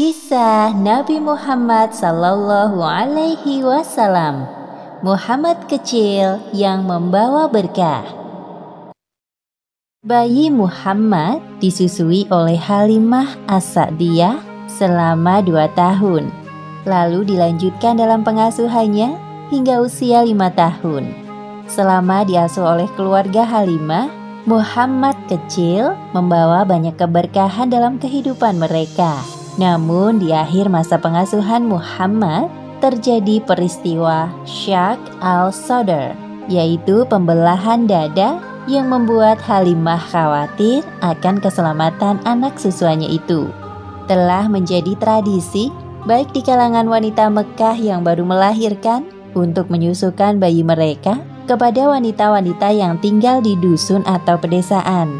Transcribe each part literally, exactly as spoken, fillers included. Kisah Nabi Muhammad Sallallahu Alaihi Wasallam, Muhammad kecil yang membawa berkah. Bayi Muhammad disusui oleh Halimah As-Sa'diyah selama dua tahun, lalu dilanjutkan dalam pengasuhannya hingga usia lima tahun. Selama diasuh oleh keluarga Halimah, Muhammad kecil membawa banyak keberkahan dalam kehidupan mereka. Namun di akhir masa pengasuhan Muhammad terjadi peristiwa Shaq al-Sadr, yaitu pembelahan dada yang membuat Halimah khawatir akan keselamatan anak susuannya itu. Telah menjadi tradisi baik di kalangan wanita Mekkah yang baru melahirkan untuk menyusukan bayi mereka kepada wanita-wanita yang tinggal di dusun atau pedesaan.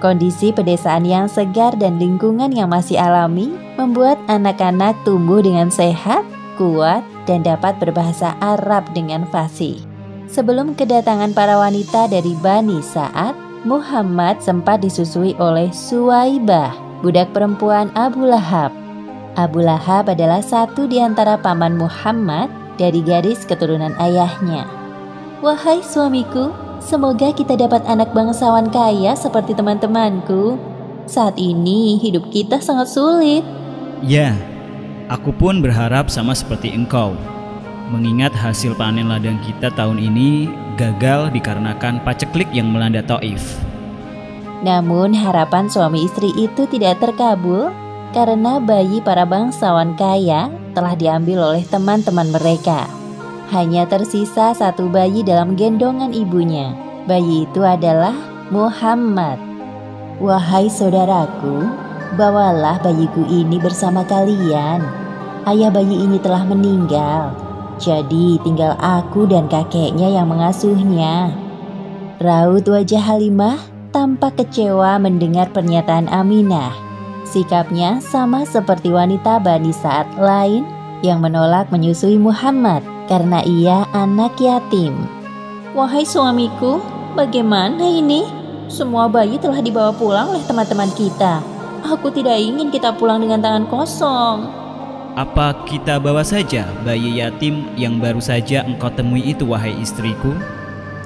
Kondisi pedesaan yang segar dan lingkungan yang masih alami membuat anak-anak tumbuh dengan sehat, kuat, dan dapat berbahasa Arab dengan fasih. Sebelum kedatangan para wanita dari Bani Sa'ad, Muhammad sempat disusui oleh Suwaibah, budak perempuan Abu Lahab. Abu Lahab adalah satu di antara paman Muhammad dari garis keturunan ayahnya. Wahai suamiku, semoga kita dapat anak bangsawan kaya seperti teman-temanku. Saat ini hidup kita sangat sulit. Ya, aku pun berharap sama seperti engkau. Mengingat hasil panen ladang kita tahun ini gagal dikarenakan paceklik yang melanda Taif. Namun harapan suami istri itu tidak terkabul karena bayi para bangsawan kaya telah diambil oleh teman-teman mereka. Hanya tersisa satu bayi dalam gendongan ibunya. Bayi itu adalah Muhammad. Wahai saudaraku, bawalah bayiku ini bersama kalian. Ayah bayi ini telah meninggal, jadi tinggal aku dan kakeknya yang mengasuhnya. Raut wajah Halimah tampak kecewa mendengar pernyataan Aminah. Sikapnya sama seperti wanita Bani Sa'ad lain yang menolak menyusui Muhammad karena ia anak yatim. Wahai suamiku, bagaimana ini? Semua bayi telah dibawa pulang oleh teman-teman kita. Aku tidak ingin kita pulang dengan tangan kosong. Apa kita bawa saja bayi yatim yang baru saja engkau temui itu, wahai istriku?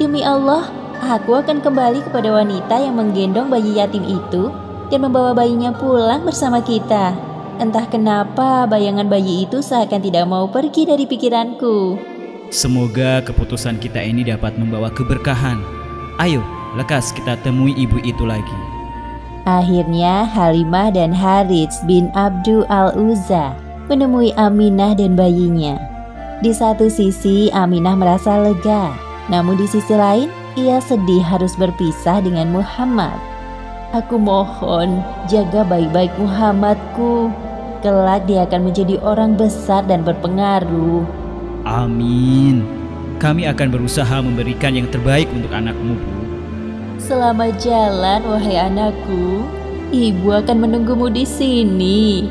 Demi Allah, aku akan kembali kepada wanita yang menggendong bayi yatim itu dan membawa bayinya pulang bersama kita. Entah kenapa bayangan bayi itu seakan tidak mau pergi dari pikiranku. Semoga keputusan kita ini dapat membawa keberkahan. Ayo, lekas kita temui ibu itu lagi. Akhirnya Halimah dan Harith bin Abdul Al Uzza menemui Aminah dan bayinya. Di satu sisi Aminah merasa lega, namun di sisi lain ia sedih harus berpisah dengan Muhammad. Aku mohon, jaga baik-baik Muhammadku. Kelak dia akan menjadi orang besar dan berpengaruh. Amin. Kami akan berusaha memberikan yang terbaik untuk anakmu, Bu. Selamat jalan, wahai anakku. Ibu akan menunggumu di sini.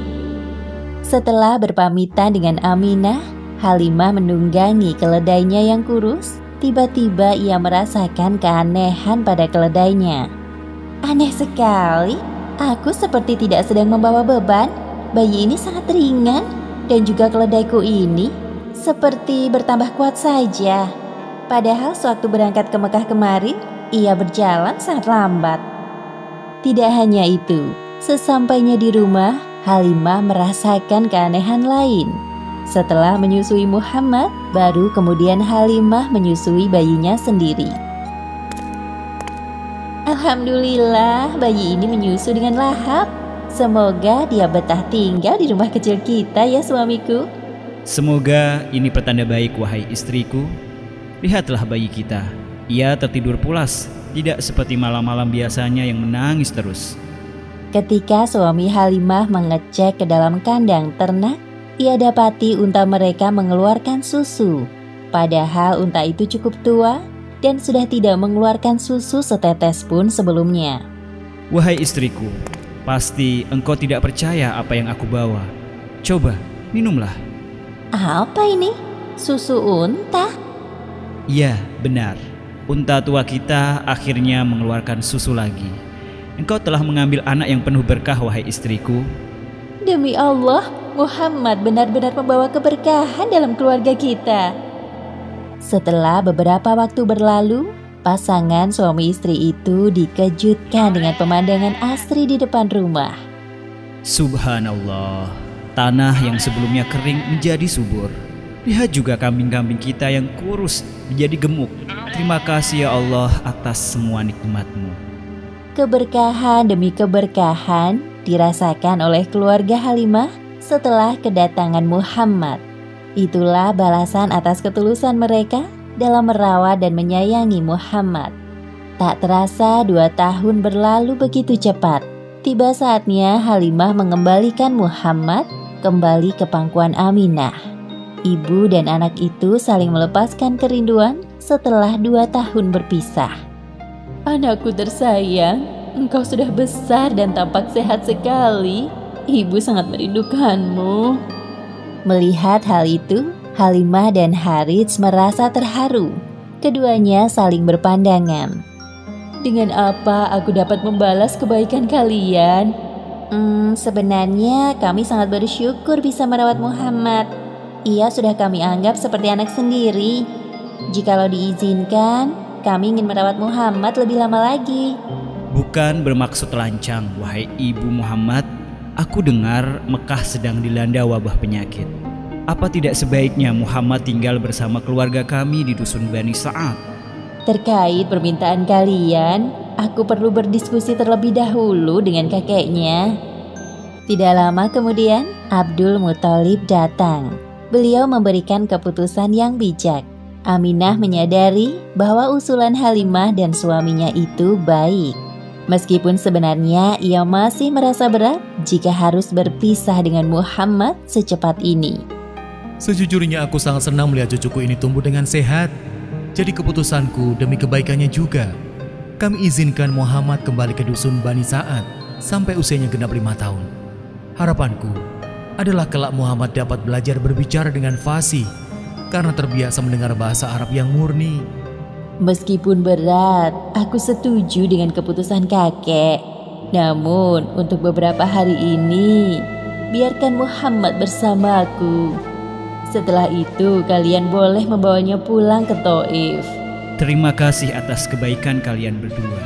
Setelah berpamitan dengan Aminah, Halimah menunggangi keledainya yang kurus. Tiba-tiba ia merasakan keanehan pada keledainya. Aneh sekali, aku seperti tidak sedang membawa beban. Bayi ini sangat ringan dan juga keledaiku ini seperti bertambah kuat saja. Padahal sewaktu berangkat ke Mekah kemarin, ia berjalan sangat lambat. Tidak hanya itu, sesampainya di rumah, Halimah merasakan keanehan lain. Setelah menyusui Muhammad, baru kemudian Halimah menyusui bayinya sendiri. Alhamdulillah, bayi ini menyusu dengan lahap. Semoga dia betah tinggal di rumah kecil kita ya suamiku. Semoga ini pertanda baik, wahai istriku. Lihatlah bayi kita, ia tertidur pulas, tidak seperti malam-malam biasanya yang menangis terus. Ketika suami Halimah mengecek ke dalam kandang ternak, ia dapati unta mereka mengeluarkan susu. Padahal unta itu cukup tua dan sudah tidak mengeluarkan susu setetes pun sebelumnya. Wahai istriku, pasti engkau tidak percaya apa yang aku bawa. Coba, minumlah. Apa ini? Susu unta? Ya, benar. unta tua kita akhirnya mengeluarkan susu lagi. Engkau telah mengambil anak yang penuh berkah, wahai istriku. Demi Allah, Muhammad benar-benar membawa keberkahan dalam keluarga kita. Setelah beberapa waktu berlalu, pasangan suami istri itu dikejutkan dengan pemandangan asri di depan rumah. Subhanallah, tanah yang sebelumnya kering menjadi subur. Lihat juga kambing-kambing kita yang kurus menjadi gemuk. Terima kasih ya Allah atas semua nikmat-Mu. Keberkahan demi keberkahan dirasakan oleh keluarga Halimah setelah kedatangan Muhammad. Itulah balasan atas ketulusan mereka dalam merawat dan menyayangi Muhammad. Tak terasa dua tahun berlalu begitu cepat. Tiba saatnya Halimah mengembalikan Muhammad kembali ke pangkuan Aminah. Ibu dan anak itu saling melepaskan kerinduan setelah dua tahun berpisah. Anakku tersayang, engkau sudah besar dan tampak sehat sekali. Ibu sangat merindukanmu. Melihat hal itu, Halimah dan Harith merasa terharu. Keduanya saling berpandangan. Dengan apa aku dapat membalas kebaikan kalian? Hmm, sebenarnya kami sangat bersyukur bisa merawat Muhammad. Ia sudah kami anggap seperti anak sendiri. Jikalau diizinkan, kami ingin merawat Muhammad lebih lama lagi. Bukan bermaksud lancang, wahai ibu Muhammad. Aku dengar Mekah sedang dilanda wabah penyakit. Apa tidak sebaiknya Muhammad tinggal bersama keluarga kami di dusun Bani Sa'ad? Terkait permintaan kalian, aku perlu berdiskusi terlebih dahulu dengan kakeknya. Tidak lama kemudian, Abdul Muttalib datang. Beliau memberikan keputusan yang bijak. Aminah menyadari bahwa usulan Halimah dan suaminya itu baik. Meskipun sebenarnya ia masih merasa berat jika harus berpisah dengan Muhammad secepat ini. Sejujurnya aku sangat senang melihat cucuku ini tumbuh dengan sehat. Jadi keputusanku demi kebaikannya juga. Kami izinkan Muhammad kembali ke dusun Bani Sa'ad sampai usianya genap lima tahun. Harapanku adalah kelak Muhammad dapat belajar berbicara dengan fasih karena terbiasa mendengar bahasa Arab yang murni. Meskipun berat, aku setuju dengan keputusan kakek. Namun, untuk beberapa hari ini, biarkan Muhammad bersamaku. Setelah itu, kalian boleh membawanya pulang ke Taif. Terima kasih atas kebaikan kalian berdua.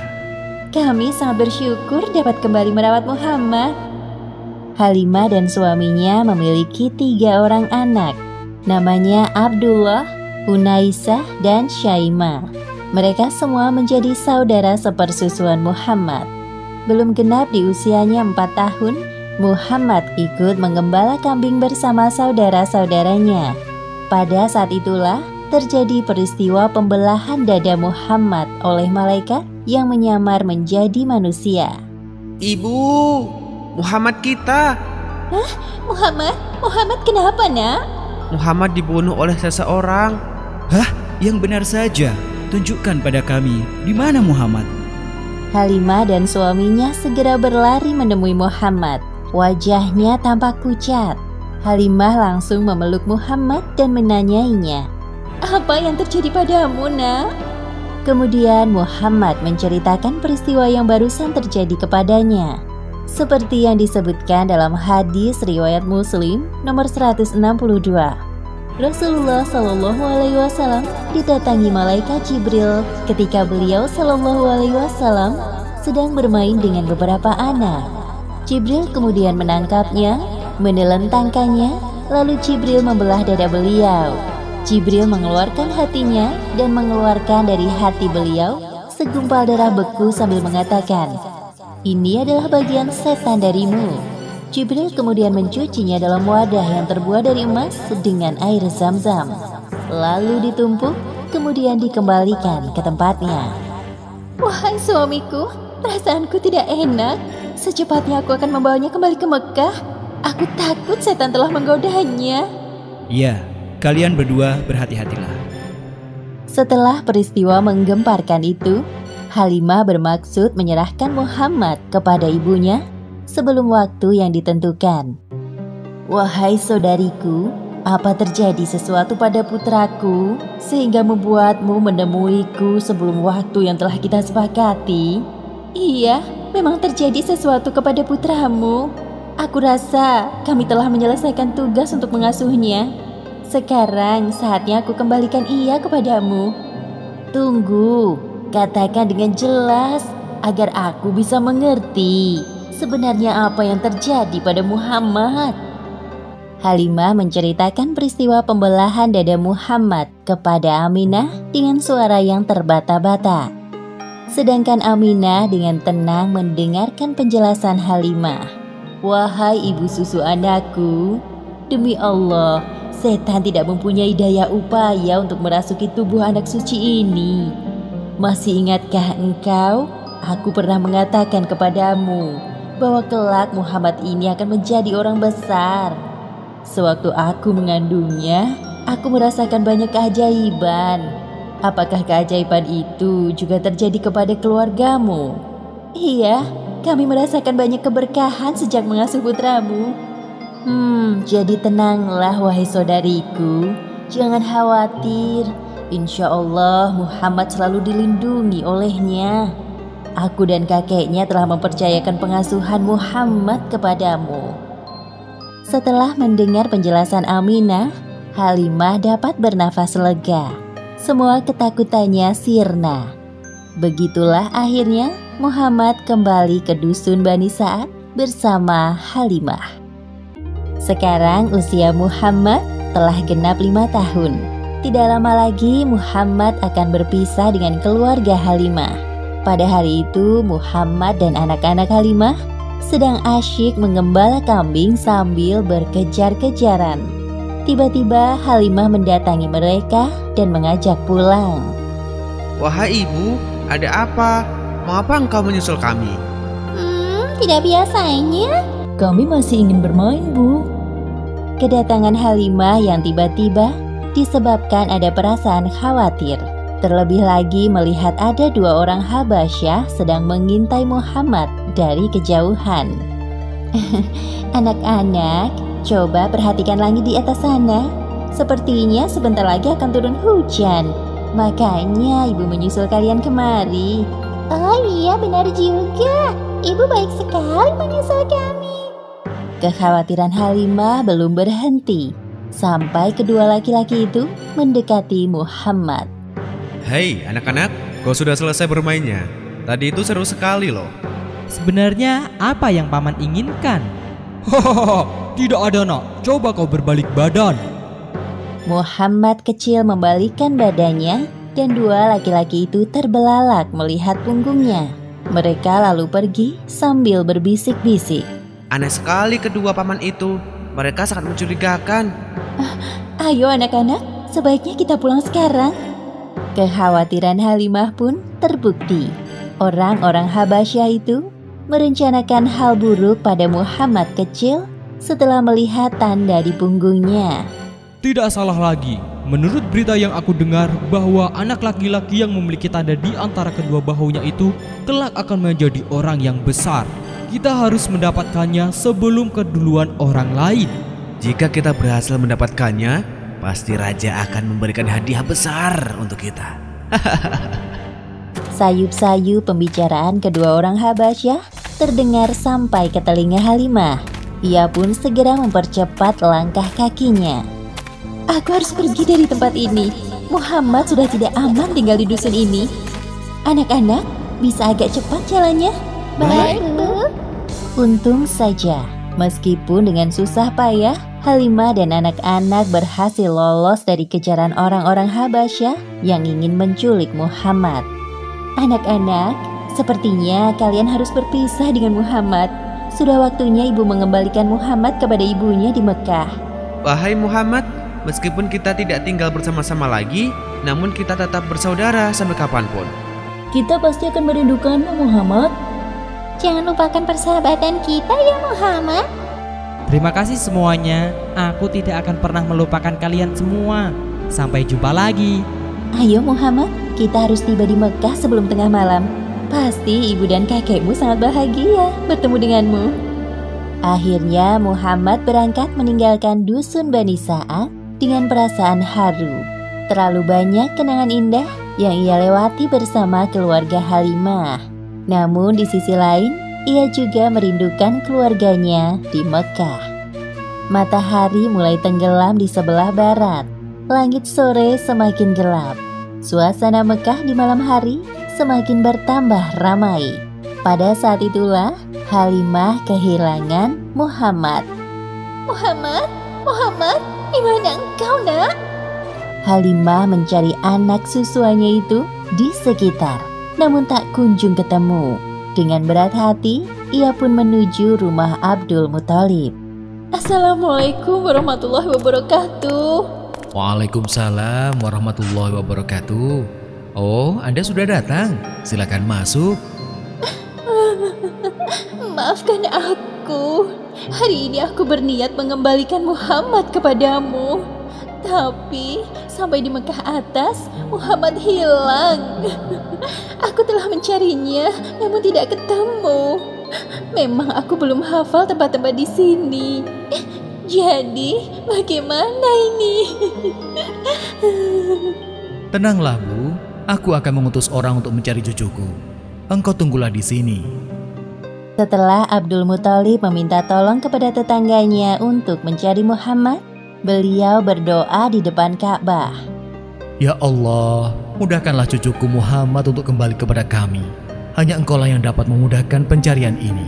Kami sangat bersyukur dapat kembali merawat Muhammad. Halimah dan suaminya memiliki tiga orang anak. Namanya Abdullah, Unaisah, dan Syaimah. Mereka semua menjadi saudara sepersusuan Muhammad. Belum genap di usianya empat tahun, Muhammad ikut menggembala kambing bersama saudara-saudaranya. Pada saat itulah terjadi peristiwa pembelahan dada Muhammad oleh malaikat yang menyamar menjadi manusia. Ibu! Muhammad kita. Hah? Muhammad? Muhammad kenapa, nak? Muhammad dibunuh oleh seseorang. Hah? Yang benar saja. Tunjukkan pada kami, di mana Muhammad? Halimah dan suaminya segera berlari menemui Muhammad. Wajahnya tampak pucat. Halimah langsung memeluk Muhammad dan menanyainya. Apa yang terjadi padamu, nak? Kemudian Muhammad menceritakan peristiwa yang barusan terjadi kepadanya. Seperti yang disebutkan dalam hadis riwayat Muslim nomor seratus enam puluh dua. Rasulullah Shallallahu Alaihi Wasallam didatangi malaikat Jibril ketika beliau Shallallahu Alaihi Wasallam sedang bermain dengan beberapa anak. Jibril kemudian menangkapnya, menelentangkannya, lalu Jibril membelah dada beliau. Jibril mengeluarkan hatinya dan mengeluarkan dari hati beliau segumpal darah beku sambil mengatakan, ini adalah bagian setan darimu. Jibril kemudian mencucinya dalam wadah yang terbuat dari emas dengan air zam-zam. Lalu ditumpuk, kemudian dikembalikan ke tempatnya. Wahai suamiku, perasaanku tidak enak. Secepatnya aku akan membawanya kembali ke Mekah. Aku takut setan telah menggodanya. Ya, kalian berdua berhati-hatilah. Setelah peristiwa menggemparkan itu, Halimah bermaksud menyerahkan Muhammad kepada ibunya sebelum waktu yang ditentukan. Wahai saudariku, Apa terjadi sesuatu pada putraku sehingga membuatmu menemuiku sebelum waktu yang telah kita sepakati? Iya, memang terjadi sesuatu kepada putramu. Aku rasa kami telah menyelesaikan tugas untuk mengasuhnya. Sekarang saatnya aku kembalikan ia kepadamu. Tunggu, katakan dengan jelas agar aku bisa mengerti sebenarnya apa yang terjadi pada Muhammad. Halimah menceritakan peristiwa pembelahan dada Muhammad kepada Aminah dengan suara yang terbata-bata. Sedangkan Aminah dengan tenang mendengarkan penjelasan Halimah. Wahai ibu susu anakku, demi Allah, setan tidak mempunyai daya upaya untuk merasuki tubuh anak suci ini. Masih ingatkah engkau? Aku pernah mengatakan kepadamu bahwa kelak Muhammad ini akan menjadi orang besar. Sewaktu aku mengandungnya, aku merasakan banyak keajaiban. Apakah keajaiban itu juga terjadi kepada keluargamu? Iya, kami merasakan banyak keberkahan sejak mengasuh putramu. Hmm, jadi tenanglah wahai saudariku. Jangan khawatir. Insya Allah Muhammad selalu dilindungi olehnya. Aku dan kakeknya telah mempercayakan pengasuhan Muhammad kepadamu. Setelah mendengar penjelasan Aminah, Halimah dapat bernafas lega. Semua ketakutannya sirna. Begitulah akhirnya Muhammad kembali ke dusun Bani Sa'ad bersama Halimah. Sekarang usia Muhammad telah genap lima tahun. Tidak lama lagi Muhammad akan berpisah dengan keluarga Halimah. Pada hari itu Muhammad dan anak-anak Halimah sedang asyik mengembala kambing sambil berkejar-kejaran. Tiba-tiba Halimah mendatangi mereka dan mengajak pulang. Wahai ibu, ada apa? Mengapa engkau menyusul kami? Hmm, tidak biasanya. Kami masih ingin bermain, Bu. Kedatangan Halimah yang tiba-tiba disebabkan ada perasaan khawatir. Terlebih lagi melihat ada dua orang Habasyah sedang mengintai Muhammad dari kejauhan. Anak-anak, coba perhatikan langit di atas sana. Sepertinya sebentar lagi akan turun hujan. Makanya ibu menyusul kalian kemari. Oh iya, benar juga. Ibu baik sekali menyusul kami. Kekhawatiran Halimah belum berhenti sampai kedua laki-laki itu mendekati Muhammad. Hei anak-anak, kau sudah selesai bermainnya? Tadi itu seru sekali loh. Sebenarnya apa yang paman inginkan? Hahaha, tidak ada nak, coba kau berbalik badan. Muhammad kecil membalikkan badannya dan dua laki-laki itu terbelalak melihat punggungnya. Mereka lalu pergi sambil berbisik-bisik. Aneh sekali kedua paman itu, mereka sangat mencurigakan. Ah, ayo anak-anak, sebaiknya kita pulang sekarang. Kekhawatiran Halimah pun terbukti. Orang-orang Habasyah itu merencanakan hal buruk pada Muhammad kecil setelah melihat tanda di punggungnya. Tidak salah lagi, menurut berita yang aku dengar bahwa anak laki-laki yang memiliki tanda di antara kedua bahunya itu kelak akan menjadi orang yang besar. Kita harus mendapatkannya sebelum keduluan orang lain. Jika kita berhasil mendapatkannya, pasti raja akan memberikan hadiah besar untuk kita. Sayup-sayup pembicaraan kedua orang Habasyah terdengar sampai ke telinga Halimah. Ia pun segera mempercepat langkah kakinya. Aku harus pergi dari tempat ini. Muhammad sudah tidak aman tinggal di dusun ini. Anak-anak, bisa agak cepat jalannya? Baik, Bu. Untung saja, meskipun dengan susah payah, Halimah dan anak-anak berhasil lolos dari kejaran orang-orang Habasyah yang ingin menculik Muhammad. Anak-anak, sepertinya kalian harus berpisah dengan Muhammad. Sudah waktunya ibu mengembalikan Muhammad kepada ibunya di Mekah. Wahai Muhammad, meskipun kita tidak tinggal bersama-sama lagi, namun kita tetap bersaudara sampai kapanpun. Kita pasti akan merindukanmu, Muhammad. Jangan lupakan persahabatan kita ya, Muhammad. Terima kasih semuanya, aku tidak akan pernah melupakan kalian semua. Sampai jumpa lagi. Ayo Muhammad, kita harus tiba di Mekah sebelum tengah malam. Pasti ibu dan kakekmu sangat bahagia bertemu denganmu. Akhirnya Muhammad berangkat meninggalkan dusun Bani Sa'ad dengan perasaan haru. Terlalu banyak kenangan indah yang ia lewati bersama keluarga Halimah. Namun di sisi lain, ia juga merindukan keluarganya di Mekah. Matahari mulai tenggelam di sebelah barat. Langit sore semakin gelap. Suasana Mekah di malam hari semakin bertambah ramai. Pada saat itulah Halimah kehilangan Muhammad. Muhammad, Muhammad, di mana engkau, Nak? Halimah mencari anak susuannya itu di sekitar, namun tak kunjung ketemu. Dengan berat hati, ia pun menuju rumah Abdul Muttalib. Assalamualaikum warahmatullahi wabarakatuh. Waalaikumsalam warahmatullahi wabarakatuh. Oh, Anda sudah datang. Silakan masuk. Maafkan aku. Hari ini aku berniat mengembalikan Muhammad kepadamu. Tapi sampai di Mekah atas, Muhammad hilang. Aku telah mencarinya, namun tidak ketemu. Memang aku belum hafal tempat-tempat di sini. Jadi, bagaimana ini? Tenanglah, Bu. Aku akan mengutus orang untuk mencari cucuku. Engkau tunggulah di sini. Setelah Abdul Muttalib meminta tolong kepada tetangganya untuk mencari Muhammad, beliau berdoa di depan Ka'bah. Ya Allah, mudahkanlah cucuku Muhammad untuk kembali kepada kami. Hanya Engkaulah yang dapat memudahkan pencarian ini.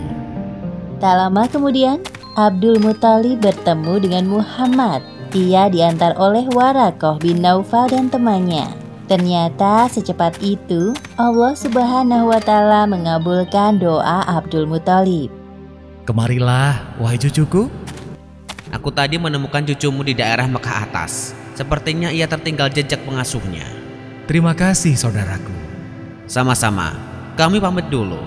Tak lama kemudian, Abdul Muttalib bertemu dengan Muhammad. Ia diantar oleh Waraqah bin Naufal dan temannya. Ternyata secepat itu Allah Subhanahu wa Ta'ala mengabulkan doa Abdul Muttalib. Kemarilah, wahai cucuku. Aku tadi menemukan cucumu di daerah Mekah atas. Sepertinya ia tertinggal jejak pengasuhnya. Terima kasih, saudaraku. Sama-sama, kami pamit dulu.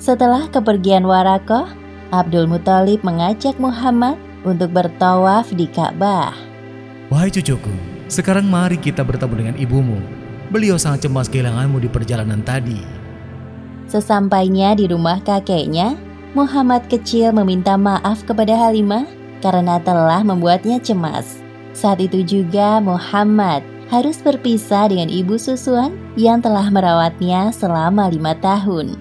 Setelah kepergian Waraqah, Abdul Muttalib mengajak Muhammad untuk bertawaf di Ka'bah. Wahai cucuku, sekarang mari kita bertemu dengan ibumu. Beliau sangat cemas kehilanganmu di perjalanan tadi. Sesampainya di rumah kakeknya, Muhammad kecil meminta maaf kepada Halimah karena telah membuatnya cemas. Saat itu juga Muhammad harus berpisah dengan ibu susuan yang telah merawatnya selama lima tahun.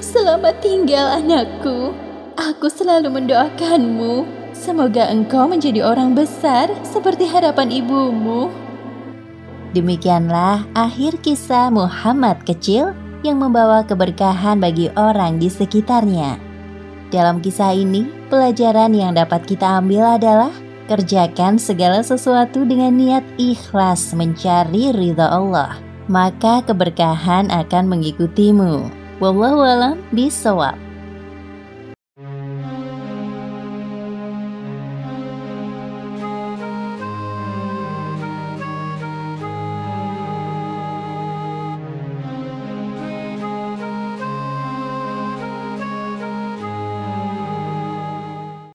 Selamat tinggal anakku. Aku selalu mendoakanmu. Semoga engkau menjadi orang besar seperti harapan ibumu. Demikianlah akhir kisah Muhammad kecil yang membawa keberkahan bagi orang di sekitarnya. Dalam kisah ini, pelajaran yang dapat kita ambil adalah kerjakan segala sesuatu dengan niat ikhlas mencari ridha Allah. Maka keberkahan akan mengikutimu. Wallahu a'lam bishawab.